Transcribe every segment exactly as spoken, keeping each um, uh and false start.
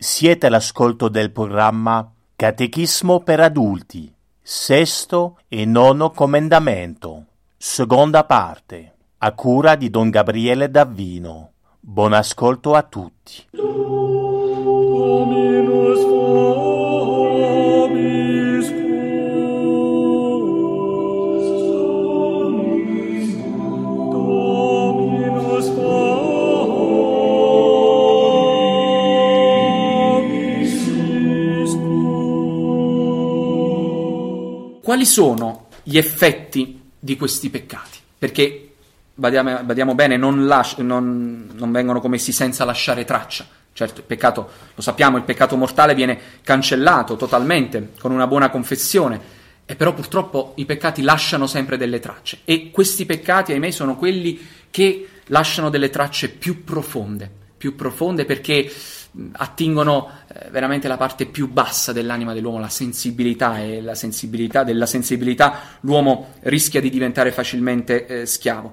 Siete all'ascolto del programma Catechismo per adulti, sesto e nono comandamento, seconda parte, a cura di Don Gabriele Davino. Buon ascolto a tutti. Quali sono gli effetti di questi peccati? Perché, badiamo, badiamo bene, non, lasci, non, non vengono commessi senza lasciare traccia. Certo, il peccato, lo sappiamo, il peccato mortale viene cancellato totalmente con una buona confessione, e però purtroppo i peccati lasciano sempre delle tracce. E questi peccati, ahimè, sono quelli che lasciano delle tracce più profonde, più profonde perché attingono veramente la parte più bassa dell'anima dell'uomo, la sensibilità, e la sensibilità della sensibilità l'uomo rischia di diventare facilmente eh, schiavo.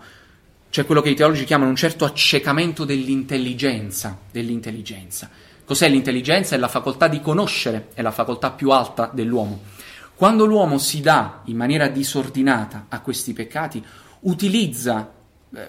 C'è quello che i teologi chiamano un certo accecamento dell'intelligenza, dell'intelligenza. Cos'è l'intelligenza? È la facoltà di conoscere, è la facoltà più alta dell'uomo. Quando l'uomo si dà in maniera disordinata a questi peccati, utilizza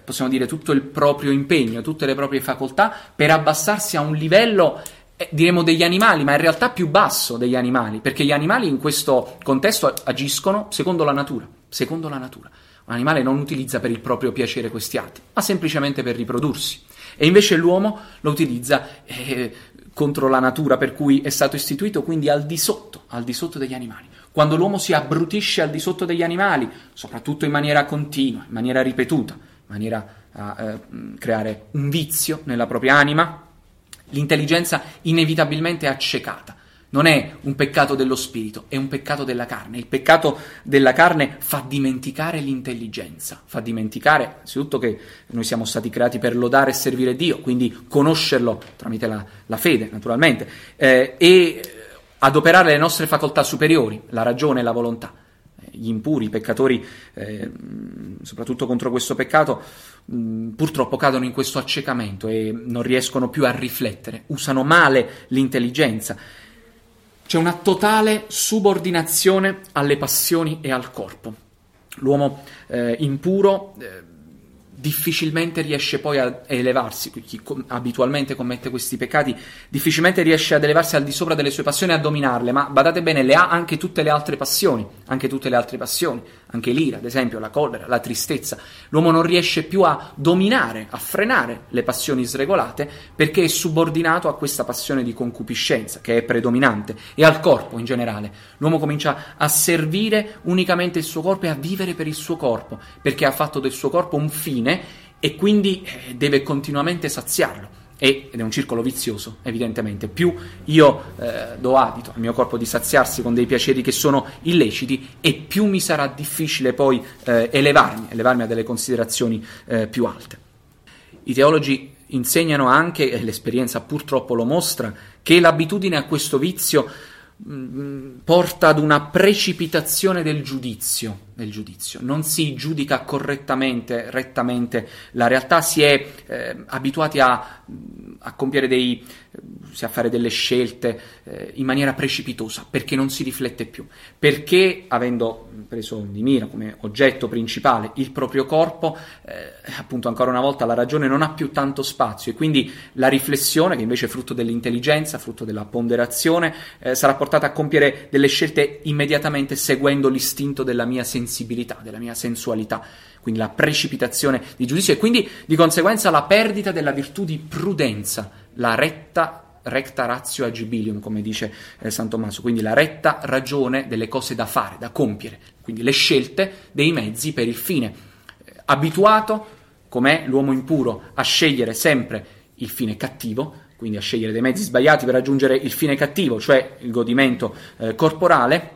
possiamo dire tutto il proprio impegno, tutte le proprie facoltà per abbassarsi a un livello, eh, diremo degli animali, ma in realtà più basso degli animali, perché gli animali in questo contesto agiscono secondo la natura, secondo la natura. Un animale non utilizza per il proprio piacere questi atti, ma semplicemente per riprodursi. E invece l'uomo lo utilizza eh, contro la natura per cui è stato istituito, quindi al di sotto, al di sotto degli animali. Quando l'uomo si abbrutisce al di sotto degli animali, soprattutto in maniera continua, in maniera ripetuta, maniera a eh, creare un vizio nella propria anima, l'intelligenza inevitabilmente è accecata. Non è un peccato dello spirito, è un peccato della carne. Il peccato della carne fa dimenticare l'intelligenza, fa dimenticare innanzitutto che noi siamo stati creati per lodare e servire Dio, quindi conoscerlo tramite la, la fede, naturalmente, eh, e adoperare le nostre facoltà superiori, la ragione e la volontà. Gli impuri, i peccatori, eh, soprattutto contro questo peccato, mh, purtroppo cadono in questo accecamento e non riescono più a riflettere, usano male l'intelligenza. C'è una totale subordinazione alle passioni e al corpo. L'uomo eh, impuro eh, difficilmente riesce poi a elevarsi, chi com- abitualmente commette questi peccati difficilmente riesce ad elevarsi al di sopra delle sue passioni e a dominarle, ma badate bene, le ha anche tutte le altre passioni, anche tutte le altre passioni, anche l'ira, ad esempio, la collera, la tristezza. L'uomo non riesce più a dominare, a frenare le passioni sregolate perché è subordinato a questa passione di concupiscenza che è predominante, e al corpo in generale. L'uomo comincia a servire unicamente il suo corpo e a vivere per il suo corpo, perché ha fatto del suo corpo un fine e quindi deve continuamente saziarlo, ed è un circolo vizioso, evidentemente. Più io eh, do adito al mio corpo di saziarsi con dei piaceri che sono illeciti, e più mi sarà difficile poi eh, elevarmi, elevarmi a delle considerazioni eh, più alte. I teologi insegnano anche, e l'esperienza purtroppo lo mostra, che l'abitudine a questo vizio porta ad una precipitazione del giudizio, del giudizio. Non si giudica correttamente, rettamente la realtà, si è eh, abituati a, a compiere dei, a fare delle scelte eh, in maniera precipitosa, perché non si riflette più, perché avendo preso di mira come oggetto principale il proprio corpo, eh, appunto ancora una volta la ragione non ha più tanto spazio, e quindi la riflessione, che invece è frutto dell'intelligenza, frutto della ponderazione, eh, sarà portata a compiere delle scelte immediatamente seguendo l'istinto della mia sensibilità, della mia sensualità. Quindi la precipitazione di giudizio, e quindi di conseguenza la perdita della virtù di prudenza, la retta recta ratio agibilium, come dice eh, San Tommaso, quindi la retta ragione delle cose da fare, da compiere, quindi le scelte dei mezzi per il fine. Abituato, com'è l'uomo impuro, a scegliere sempre il fine cattivo, quindi a scegliere dei mezzi sbagliati per raggiungere il fine cattivo, cioè il godimento eh, corporale,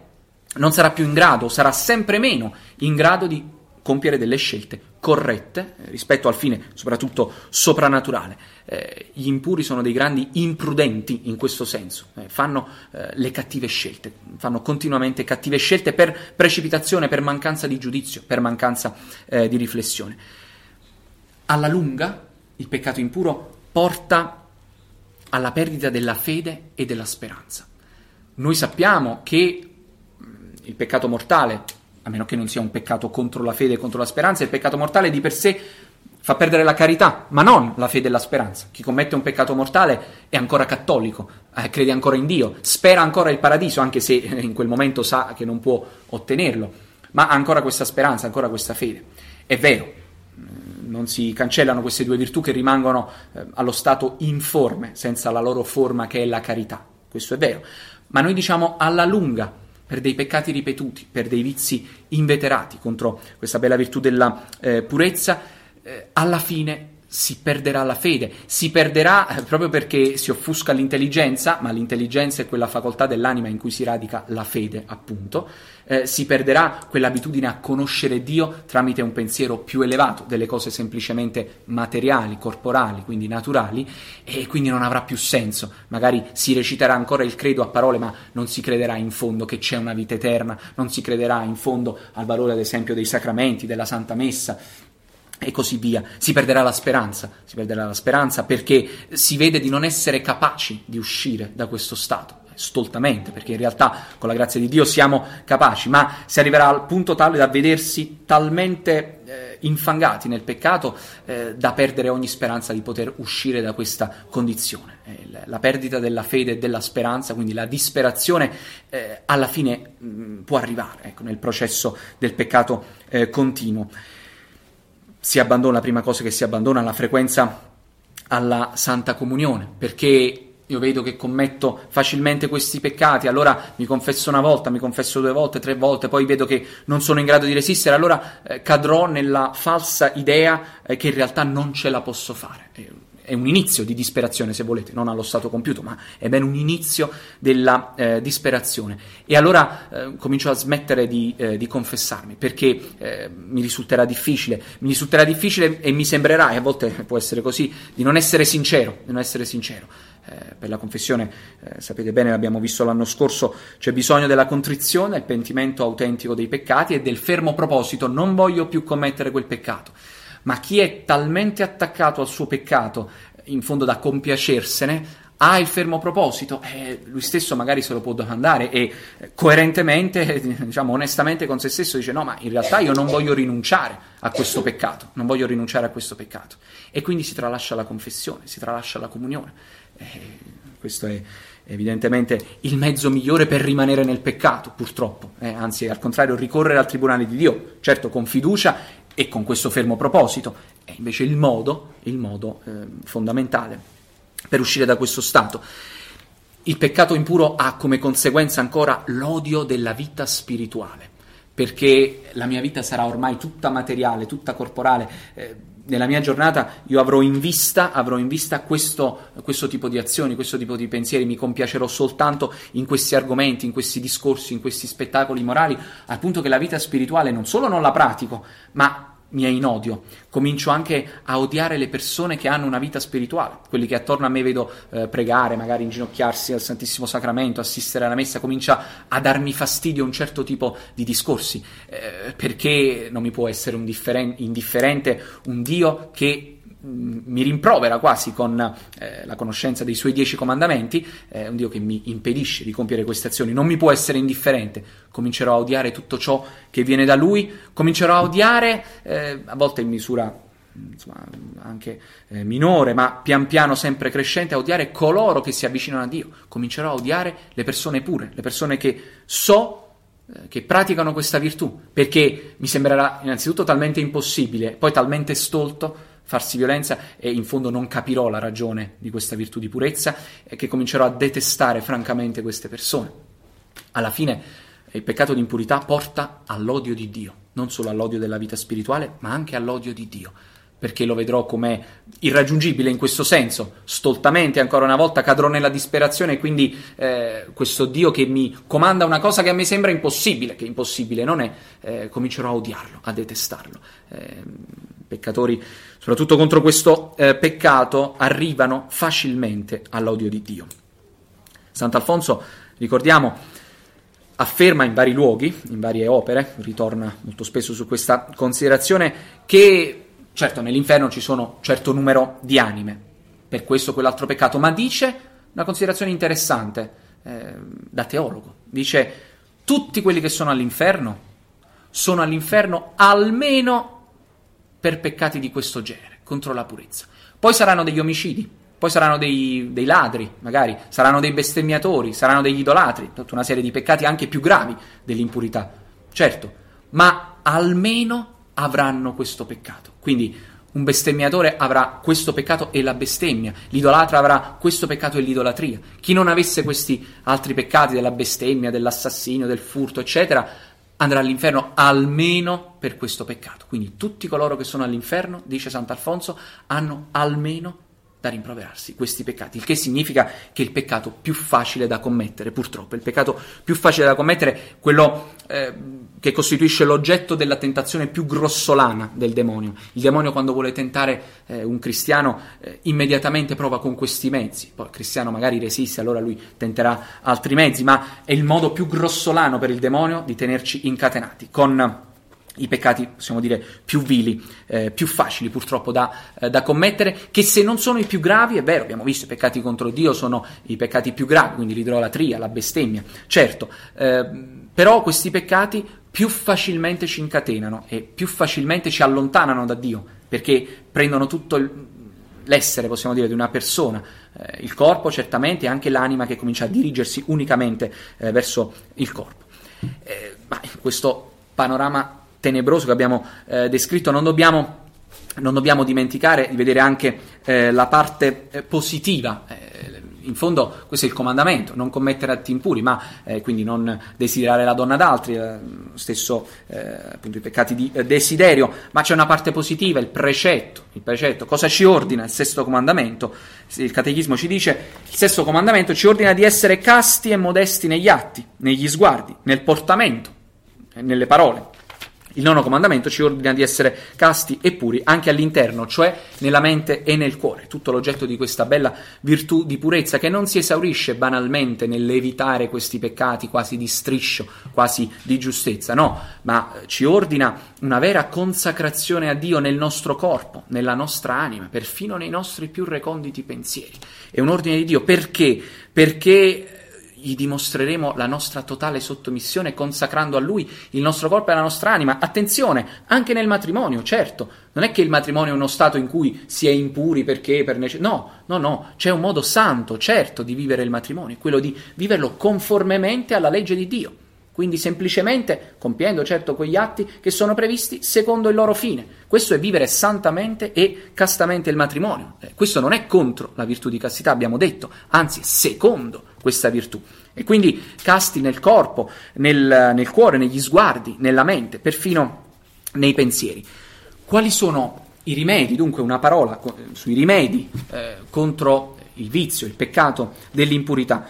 non sarà più in grado, sarà sempre meno in grado di compiere delle scelte corrette eh, rispetto al fine soprattutto soprannaturale. Eh, gli impuri sono dei grandi imprudenti in questo senso, eh, fanno eh, le cattive scelte, fanno continuamente cattive scelte per precipitazione, per mancanza di giudizio, per mancanza eh, di riflessione. Alla lunga il peccato impuro porta alla perdita della fede e della speranza. Noi sappiamo che il peccato mortale, a meno che non sia un peccato contro la fede e contro la speranza, il peccato mortale di per sé fa perdere la carità, ma non la fede e la speranza. Chi commette un peccato mortale è ancora cattolico, eh, crede ancora in Dio, spera ancora il paradiso, anche se in quel momento sa che non può ottenerlo, ma ha ancora questa speranza, ancora questa fede. È vero, non si cancellano queste due virtù che rimangono eh, allo stato informe, senza la loro forma che è la carità, questo è vero, ma noi diciamo alla lunga, per dei peccati ripetuti, per dei vizi inveterati contro questa bella virtù della eh, purezza, eh, alla fine si perderà la fede, si perderà eh, proprio perché si offusca l'intelligenza, ma l'intelligenza è quella facoltà dell'anima in cui si radica la fede, appunto, eh, si perderà quell'abitudine a conoscere Dio tramite un pensiero più elevato delle cose semplicemente materiali, corporali, quindi naturali, e quindi non avrà più senso. Magari si reciterà ancora il credo a parole, ma non si crederà in fondo che c'è una vita eterna, non si crederà in fondo al valore, ad esempio, dei sacramenti, della Santa Messa, e così via. Si perderà la speranza, si perderà la speranza perché si vede di non essere capaci di uscire da questo stato, stoltamente, perché in realtà con la grazia di Dio siamo capaci, ma si arriverà al punto tale da vedersi talmente eh, infangati nel peccato eh, da perdere ogni speranza di poter uscire da questa condizione. Eh, la perdita della fede e della speranza, quindi la disperazione, eh, alla fine mh, può arrivare, ecco, nel processo del peccato eh, continuo. Si abbandona, la prima cosa che si abbandona è la frequenza alla Santa Comunione, perché io vedo che commetto facilmente questi peccati, allora mi confesso una volta, mi confesso due volte, tre volte, poi vedo che non sono in grado di resistere, allora eh, cadrò nella falsa idea eh, che in realtà non ce la posso fare. È un inizio di disperazione, se volete, non allo stato compiuto, ma è ben un inizio della eh, disperazione. E allora eh, comincio a smettere di, eh, di confessarmi, perché eh, mi risulterà difficile, mi risulterà difficile e mi sembrerà, e a volte può essere così, di non essere sincero, di non essere sincero. Eh, per la confessione, eh, sapete bene, l'abbiamo visto l'anno scorso, c'è bisogno della contrizione, il pentimento autentico dei peccati e del fermo proposito, non voglio più commettere quel peccato. Ma chi è talmente attaccato al suo peccato, in fondo da compiacersene, ha il fermo proposito, eh, lui stesso magari se lo può domandare e coerentemente, diciamo onestamente con se stesso, dice no, ma in realtà io non voglio rinunciare a questo peccato, non voglio rinunciare a questo peccato. E quindi si tralascia la confessione, si tralascia la comunione. Eh, questo è evidentemente il mezzo migliore per rimanere nel peccato, purtroppo, eh, anzi al contrario ricorrere al tribunale di Dio, certo con fiducia e con questo fermo proposito, è invece il modo, il modo eh, fondamentale per uscire da questo stato. Il peccato impuro ha come conseguenza ancora l'odio della vita spirituale, perché la mia vita sarà ormai tutta materiale, tutta corporale, eh, nella mia giornata io avrò in vista, avrò in vista questo, questo tipo di azioni, questo tipo di pensieri, mi compiacerò soltanto in questi argomenti, in questi discorsi, in questi spettacoli morali, al punto che la vita spirituale non solo non la pratico, ma mi è in odio, comincio anche a odiare le persone che hanno una vita spirituale, quelli che attorno a me vedo eh, pregare, magari inginocchiarsi al Santissimo Sacramento, assistere alla messa, comincia a darmi fastidio un certo tipo di discorsi, eh, perché non mi può essere un differen- indifferente un Dio che mi rimprovera quasi con eh, la conoscenza dei suoi dieci comandamenti, eh, un Dio che mi impedisce di compiere queste azioni, non mi può essere indifferente, comincerò a odiare tutto ciò che viene da lui, comincerò a odiare, eh, a volte in misura insomma, anche eh, minore, ma pian piano sempre crescente, a odiare coloro che si avvicinano a Dio, comincerò a odiare le persone pure, le persone che so che praticano questa virtù, perché mi sembrerà innanzitutto talmente impossibile, poi talmente stolto farsi violenza e in fondo non capirò la ragione di questa virtù di purezza e che comincerò a detestare francamente queste persone. Alla fine il peccato di impurità porta all'odio di Dio, non solo all'odio della vita spirituale ma anche all'odio di Dio. perché lo vedrò come irraggiungibile in questo senso, stoltamente ancora una volta cadrò nella disperazione, quindi eh, questo Dio che mi comanda una cosa che a me sembra impossibile, che impossibile non è, eh, comincerò a odiarlo, a detestarlo. Eh, peccatori, soprattutto contro questo eh, peccato, arrivano facilmente all'odio di Dio. Sant'Alfonso, ricordiamo, afferma in vari luoghi, in varie opere, ritorna molto spesso su questa considerazione, che certo nell'inferno ci sono certo numero di anime, per questo quell'altro peccato, ma dice una considerazione interessante eh, da teologo, dice tutti quelli che sono all'inferno sono all'inferno almeno per peccati di questo genere, contro la purezza. Poi saranno degli omicidi, poi saranno dei, dei ladri, magari, saranno dei bestemmiatori, saranno degli idolatri, tutta una serie di peccati anche più gravi dell'impurità, certo, ma almeno avranno questo peccato. Quindi un bestemmiatore avrà questo peccato e la bestemmia, l'idolatra avrà questo peccato e l'idolatria. Chi non avesse questi altri peccati della bestemmia, dell'assassinio, del furto, eccetera, andrà all'inferno almeno per questo peccato. Quindi tutti coloro che sono all'inferno, dice Sant'Alfonso, hanno almeno da rimproverarsi questi peccati, il che significa che il peccato più facile da commettere, purtroppo, il peccato più facile da commettere, quello eh, che costituisce l'oggetto della tentazione più grossolana del demonio. Il demonio, quando vuole tentare eh, un cristiano, eh, immediatamente prova con questi mezzi. Poi il cristiano magari resiste, allora lui tenterà altri mezzi, ma è il modo più grossolano per il demonio di tenerci incatenati, con i peccati, possiamo dire, più vili, eh, più facili purtroppo da, eh, da commettere, che se non sono i più gravi, è vero, abbiamo visto, i peccati contro Dio sono i peccati più gravi, quindi l'idolatria, la bestemmia, certo, eh, però questi peccati più facilmente ci incatenano e più facilmente ci allontanano da Dio, perché prendono tutto il, l'essere, possiamo dire, di una persona, eh, il corpo certamente e anche l'anima, che comincia a dirigersi unicamente eh, verso il corpo. Eh, ma in questo panorama tenebroso che abbiamo eh, descritto, non dobbiamo, non dobbiamo dimenticare di vedere anche eh, la parte eh, positiva. Eh, in fondo questo è il comandamento, non commettere atti impuri, ma eh, quindi non desiderare la donna d'altri, eh, stesso eh, appunto i peccati di eh, desiderio, ma c'è una parte positiva, il precetto, il precetto. Cosa ci ordina il sesto comandamento? Il catechismo ci dice, il sesto comandamento ci ordina di essere casti e modesti negli atti, negli sguardi, nel portamento, nelle parole. Il nono comandamento ci ordina di essere casti e puri anche all'interno, cioè nella mente e nel cuore, tutto l'oggetto di questa bella virtù di purezza che non si esaurisce banalmente nell'evitare questi peccati quasi di striscio, quasi di giustezza, no, ma ci ordina una vera consacrazione a Dio nel nostro corpo, nella nostra anima, perfino nei nostri più reconditi pensieri. È un ordine di Dio perché? Perché gli dimostreremo la nostra totale sottomissione consacrando a lui il nostro corpo e la nostra anima. Attenzione, anche nel matrimonio, certo, non è che il matrimonio è uno stato in cui si è impuri perché per necessità, no, no, no, c'è un modo santo, certo, di vivere il matrimonio, quello di viverlo conformemente alla legge di Dio, quindi semplicemente compiendo, certo, quegli atti che sono previsti secondo il loro fine. Questo è vivere santamente e castamente il matrimonio. Eh, questo non è contro la virtù di castità, abbiamo detto, anzi, secondo questa virtù. E quindi casti nel corpo, nel, nel cuore, negli sguardi, nella mente, perfino nei pensieri. Quali sono i rimedi? Dunque, una parola co- sui rimedi eh, contro il vizio, il peccato dell'impurità.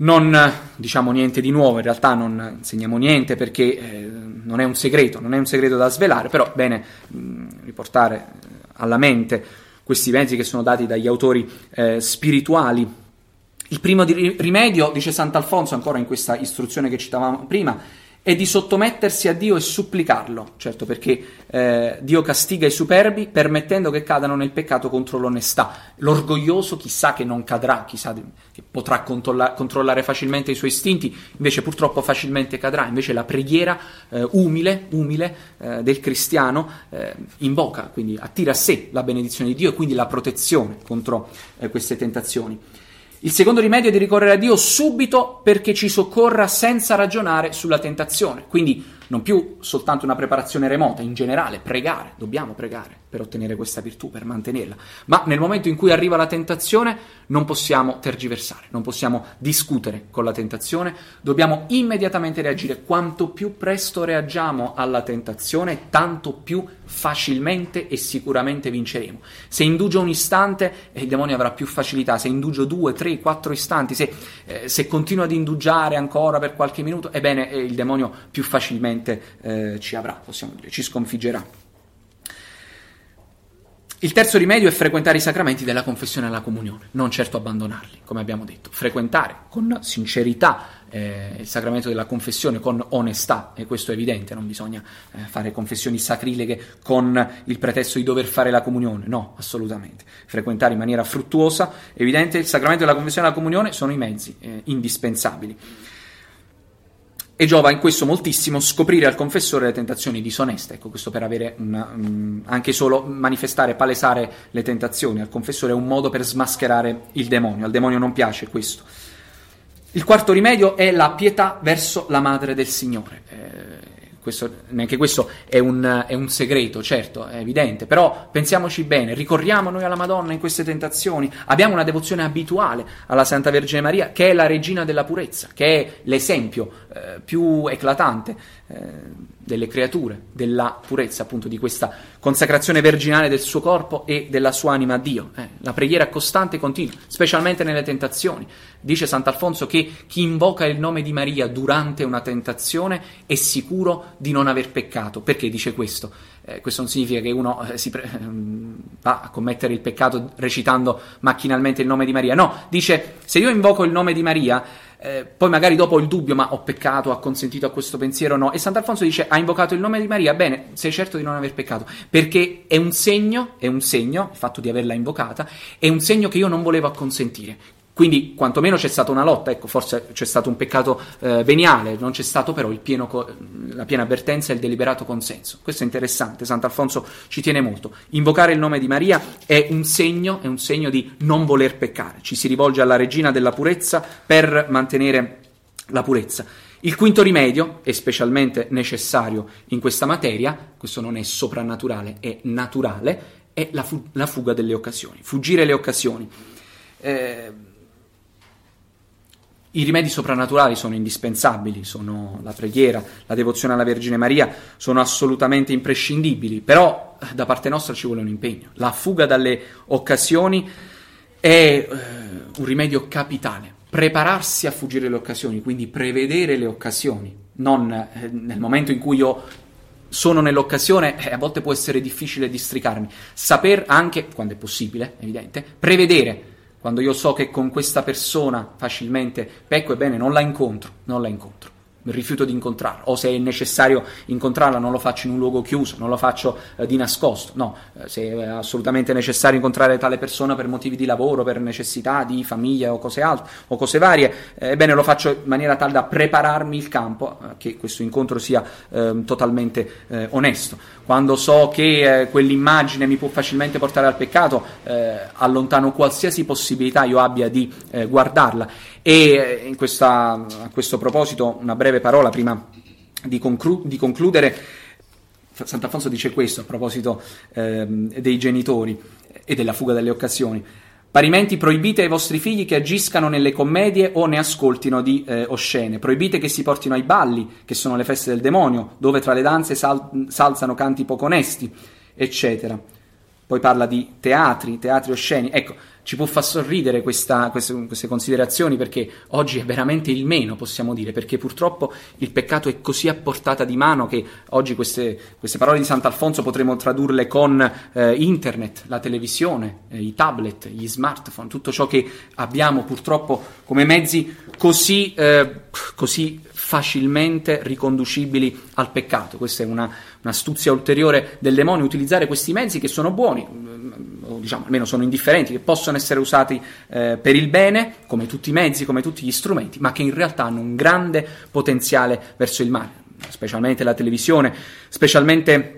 Non diciamo niente di nuovo, in realtà non insegniamo niente perché eh, non è un segreto, non è un segreto da svelare, però bene mh, riportare alla mente questi mezzi che sono dati dagli autori eh, spirituali. Il primo di rimedio, dice Sant'Alfonso ancora in questa istruzione che citavamo prima, è di sottomettersi a Dio e supplicarlo, certo, perché eh, Dio castiga i superbi permettendo che cadano nel peccato contro l'onestà. L'orgoglioso chissà che non cadrà, chissà che potrà controlla- controllare facilmente i suoi istinti, invece purtroppo facilmente cadrà. Invece la preghiera eh, umile, umile eh, del cristiano eh, invoca, quindi attira a sé la benedizione di Dio e quindi la protezione contro eh, queste tentazioni. Il secondo rimedio è di ricorrere a Dio subito perché ci soccorra senza ragionare sulla tentazione, quindi non più soltanto una preparazione remota, in generale pregare, dobbiamo pregare, per ottenere questa virtù, per mantenerla. Ma nel momento in cui arriva la tentazione non possiamo tergiversare, non possiamo discutere con la tentazione, dobbiamo immediatamente reagire. Quanto più presto reagiamo alla tentazione, tanto più facilmente e sicuramente vinceremo. Se indugio un istante, il demonio avrà più facilità. Se indugio due, tre, quattro istanti, se, eh, se continua ad indugiare ancora per qualche minuto, ebbene eh, il demonio più facilmente eh, ci avrà, possiamo dire, ci sconfiggerà. Il terzo rimedio è frequentare i sacramenti della confessione e alla comunione, non certo abbandonarli, come abbiamo detto. Frequentare con sincerità eh, il sacramento della confessione, con onestà, e questo è evidente, non bisogna eh, fare confessioni sacrileghe con il pretesto di dover fare la comunione, no, assolutamente. Frequentare in maniera fruttuosa, evidente, il sacramento della confessione e della comunione sono i mezzi eh, indispensabili. E giova in questo moltissimo scoprire al confessore le tentazioni disoneste, ecco, questo per avere una, um, anche solo manifestare, palesare le tentazioni al confessore è un modo per smascherare il demonio, al demonio non piace questo. Il quarto rimedio è la pietà verso la Madre del Signore, eh, questo, neanche questo è un, è un segreto, certo, è evidente, però pensiamoci bene, ricorriamo noi alla Madonna in queste tentazioni, abbiamo una devozione abituale alla Santa Vergine Maria, che è la regina della purezza, che è l'esempio eh, più eclatante eh, delle creature, della purezza, appunto, di questa consacrazione virginale del suo corpo e della sua anima a Dio. Eh. La preghiera costante e continua, specialmente nelle tentazioni. Dice Sant'Alfonso che chi invoca il nome di Maria durante una tentazione è sicuro di non aver peccato. Perché dice questo? Eh, questo non significa che uno eh, si pre- va a commettere il peccato recitando macchinalmente il nome di Maria. No, dice, se io invoco il nome di Maria, eh, poi magari dopo ho il dubbio, ma ho peccato, ho acconsentito a questo pensiero o no? E Sant'Alfonso dice, ha invocato il nome di Maria? Bene, sei certo di non aver peccato, perché è un segno, è un segno, il fatto di averla invocata, è un segno che io non volevo acconsentire. Quindi quantomeno c'è stata una lotta, ecco, forse c'è stato un peccato eh, veniale, non c'è stato però il pieno co- la piena avvertenza e il deliberato consenso. Questo è interessante, Sant'Alfonso ci tiene molto. Invocare il nome di Maria è un segno, è un segno di non voler peccare. Ci si rivolge alla regina della purezza per mantenere la purezza. Il quinto rimedio è specialmente necessario in questa materia, questo non è soprannaturale, è naturale, è la, fu- la fuga delle occasioni, fuggire le occasioni. Eh, I rimedi soprannaturali sono indispensabili, sono la preghiera, la devozione alla Vergine Maria, sono assolutamente imprescindibili, però da parte nostra ci vuole un impegno. La fuga dalle occasioni è eh, un rimedio capitale. Prepararsi a fuggire le occasioni, quindi prevedere le occasioni, non eh, nel momento in cui io sono nell'occasione, eh, a volte può essere difficile districarmi. Saper anche, quando è possibile, evidente, prevedere. Quando io so che con questa persona facilmente pecco, ebbene non la incontro, non la incontro, mi rifiuto di incontrarla, o se è necessario incontrarla non lo faccio in un luogo chiuso, non lo faccio eh, di nascosto, no, eh, se è assolutamente necessario incontrare tale persona per motivi di lavoro, per necessità di famiglia o cose altre, o cose varie, eh, ebbene lo faccio in maniera tale da prepararmi il campo, eh, che questo incontro sia eh, totalmente eh, onesto. Quando so che eh, quell'immagine mi può facilmente portare al peccato, eh, allontano qualsiasi possibilità io abbia di eh, guardarla. E in questa, a questo proposito una breve parola prima di, conclu- di concludere. Sant'Alfonso dice questo a proposito eh, dei genitori e della fuga dalle occasioni. Parimenti proibite ai vostri figli che agiscano nelle commedie o ne ascoltino di eh, oscene, proibite che si portino ai balli, che sono le feste del demonio, dove tra le danze sal- salzano canti poco onesti, eccetera. Poi parla di teatri, teatri osceni. Ecco, ci può far sorridere questa, queste, queste considerazioni, perché oggi è veramente il meno, possiamo dire, perché purtroppo il peccato è così a portata di mano che oggi queste, queste parole di Sant'Alfonso potremmo tradurle con eh, internet, la televisione, eh, i tablet, gli smartphone, tutto ciò che abbiamo purtroppo come mezzi così, eh, così facilmente riconducibili al peccato. Questa è una, un'astuzia ulteriore del demonio, utilizzare questi mezzi che sono buoni, o diciamo almeno sono indifferenti, che possono essere usati eh, per il bene, come tutti i mezzi, come tutti gli strumenti, ma che in realtà hanno un grande potenziale verso il male, specialmente la televisione, specialmente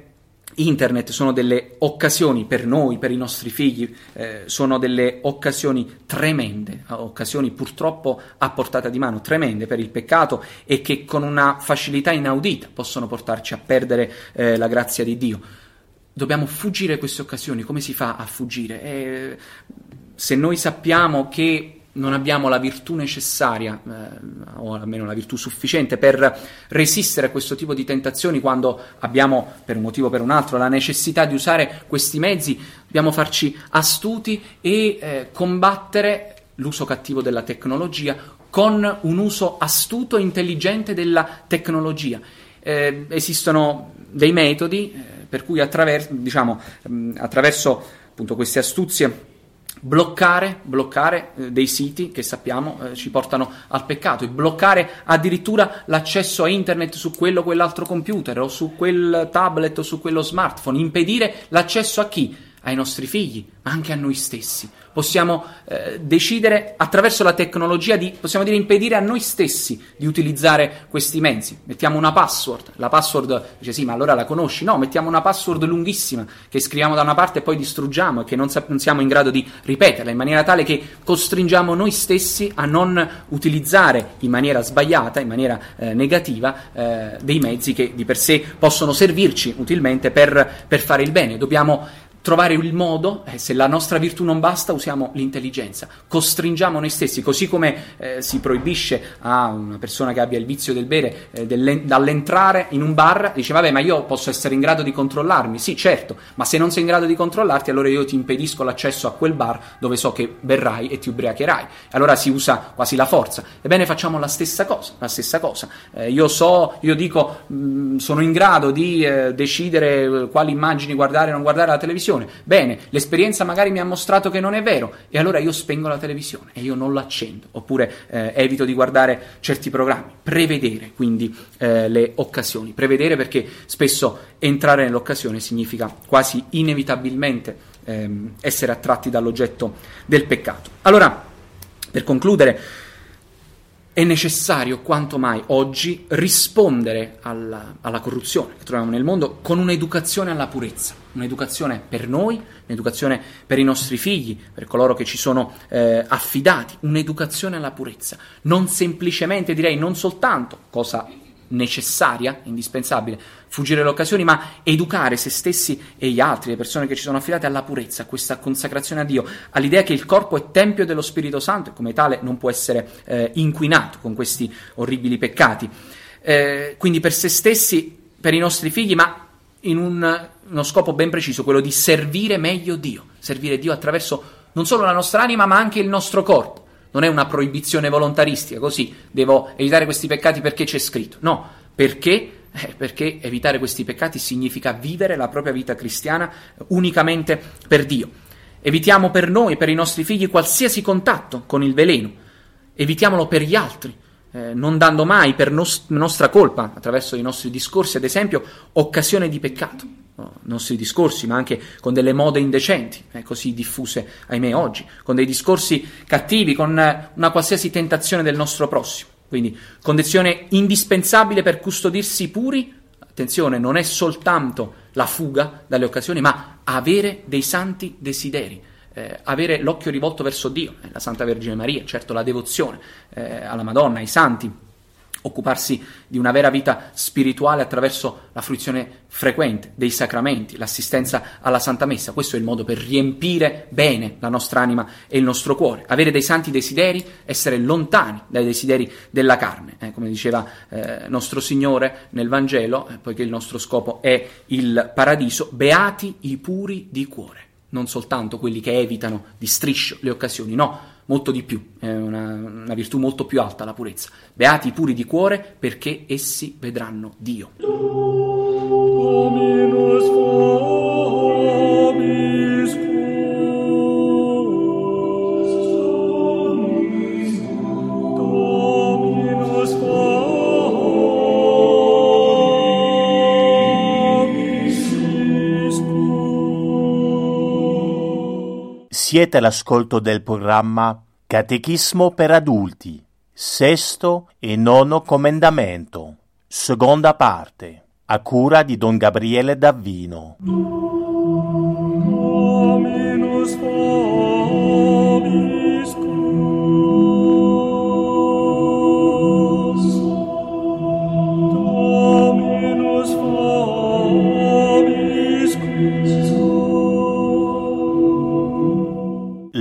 internet, sono delle occasioni per noi, per i nostri figli, eh, sono delle occasioni tremende, occasioni purtroppo a portata di mano, tremende per il peccato, e che con una facilità inaudita possono portarci a perdere eh, la grazia di Dio. dobbiamo fuggire queste occasioni. Come si fa a fuggire? Eh, se noi sappiamo che non abbiamo la virtù necessaria, eh, o almeno la virtù sufficiente per resistere a questo tipo di tentazioni, quando abbiamo per un motivo o per un altro la necessità di usare questi mezzi, dobbiamo farci astuti e eh, combattere l'uso cattivo della tecnologia con un uso astuto e intelligente della tecnologia. Eh, esistono dei metodi eh, per cui attraverso, diciamo, mh, attraverso appunto queste astuzie bloccare, bloccare eh, dei siti che sappiamo eh, ci portano al peccato, e bloccare addirittura l'accesso a internet su quello o quell'altro computer o su quel tablet o su quello smartphone, impedire l'accesso a chi? Ai nostri figli, ma anche a noi stessi. Possiamo eh, decidere attraverso la tecnologia di, possiamo dire, impedire a noi stessi di utilizzare questi mezzi. Mettiamo una password, la password dice sì, ma allora la conosci? No, mettiamo una password lunghissima che scriviamo da una parte e poi distruggiamo e che non, sa- non siamo in grado di ripeterla, in maniera tale che costringiamo noi stessi a non utilizzare in maniera sbagliata, in maniera eh, negativa, eh, dei mezzi che di per sé possono servirci utilmente per, per fare il bene. Dobbiamo trovare il modo, eh, se la nostra virtù non basta, usiamo l'intelligenza, costringiamo noi stessi, così come eh, si proibisce a una persona che abbia il vizio del bere eh, dell'en- dall'entrare in un bar, dice vabbè ma io posso essere in grado di controllarmi, sì certo, ma se non sei in grado di controllarti allora io ti impedisco l'accesso a quel bar dove so che berrai e ti ubriacherai, allora si usa quasi la forza. Ebbene facciamo la stessa cosa, la stessa cosa, eh, io so, io dico mh, sono in grado di eh, decidere quali immagini guardare e non guardare alla televisione. Bene, l'esperienza magari mi ha mostrato che non è vero e allora io spengo la televisione e io non l'accendo, oppure eh, evito di guardare certi programmi. Prevedere quindi eh, le occasioni, prevedere, perché spesso entrare nell'occasione significa quasi inevitabilmente ehm, essere attratti dall'oggetto del peccato. Allora, per concludere, è necessario quanto mai oggi rispondere alla, alla corruzione che troviamo nel mondo con un'educazione alla purezza, un'educazione per noi, un'educazione per i nostri figli, per coloro che ci sono eh, affidati, un'educazione alla purezza, non semplicemente, direi non soltanto, cosa necessaria, indispensabile, fuggire le occasioni, ma educare se stessi e gli altri, le persone che ci sono affidate, alla purezza, a questa consacrazione a Dio, all'idea che il corpo è tempio dello Spirito Santo e come tale non può essere eh, inquinato con questi orribili peccati. Eh, quindi per se stessi, per i nostri figli, ma in un, uno scopo ben preciso, quello di servire meglio Dio, servire Dio attraverso non solo la nostra anima ma anche il nostro corpo. Non è una proibizione volontaristica, così devo evitare questi peccati perché c'è scritto. No, perché? Eh, perché evitare questi peccati significa vivere la propria vita cristiana unicamente per Dio. Evitiamo per noi, per i nostri figli, qualsiasi contatto con il veleno. Evitiamolo per gli altri, eh, non dando mai per nos- nostra colpa, attraverso i nostri discorsi, ad esempio, occasione di peccato. Nostri discorsi, ma anche con delle mode indecenti, eh, così diffuse ahimè oggi, con dei discorsi cattivi, con una qualsiasi tentazione del nostro prossimo. Quindi condizione indispensabile per custodirsi puri, attenzione, non è soltanto la fuga dalle occasioni, ma avere dei santi desideri, eh, avere l'occhio rivolto verso Dio, eh, la Santa Vergine Maria, certo la devozione eh, alla Madonna, ai santi, occuparsi di una vera vita spirituale attraverso la fruizione frequente dei sacramenti, l'assistenza alla Santa Messa. Questo è il modo per riempire bene la nostra anima e il nostro cuore, avere dei santi desideri, essere lontani dai desideri della carne, eh, come diceva eh, nostro Signore nel Vangelo, eh, poiché il nostro scopo è il paradiso, beati i puri di cuore, non soltanto quelli che evitano di striscio le occasioni, no, molto di più, è una, una virtù molto più alta la purezza. Beati i puri di cuore, perché essi vedranno Dio. Siete all'ascolto del programma Catechismo per adulti, sesto e nono comandamento, seconda parte, a cura di Don Gabriele Davino.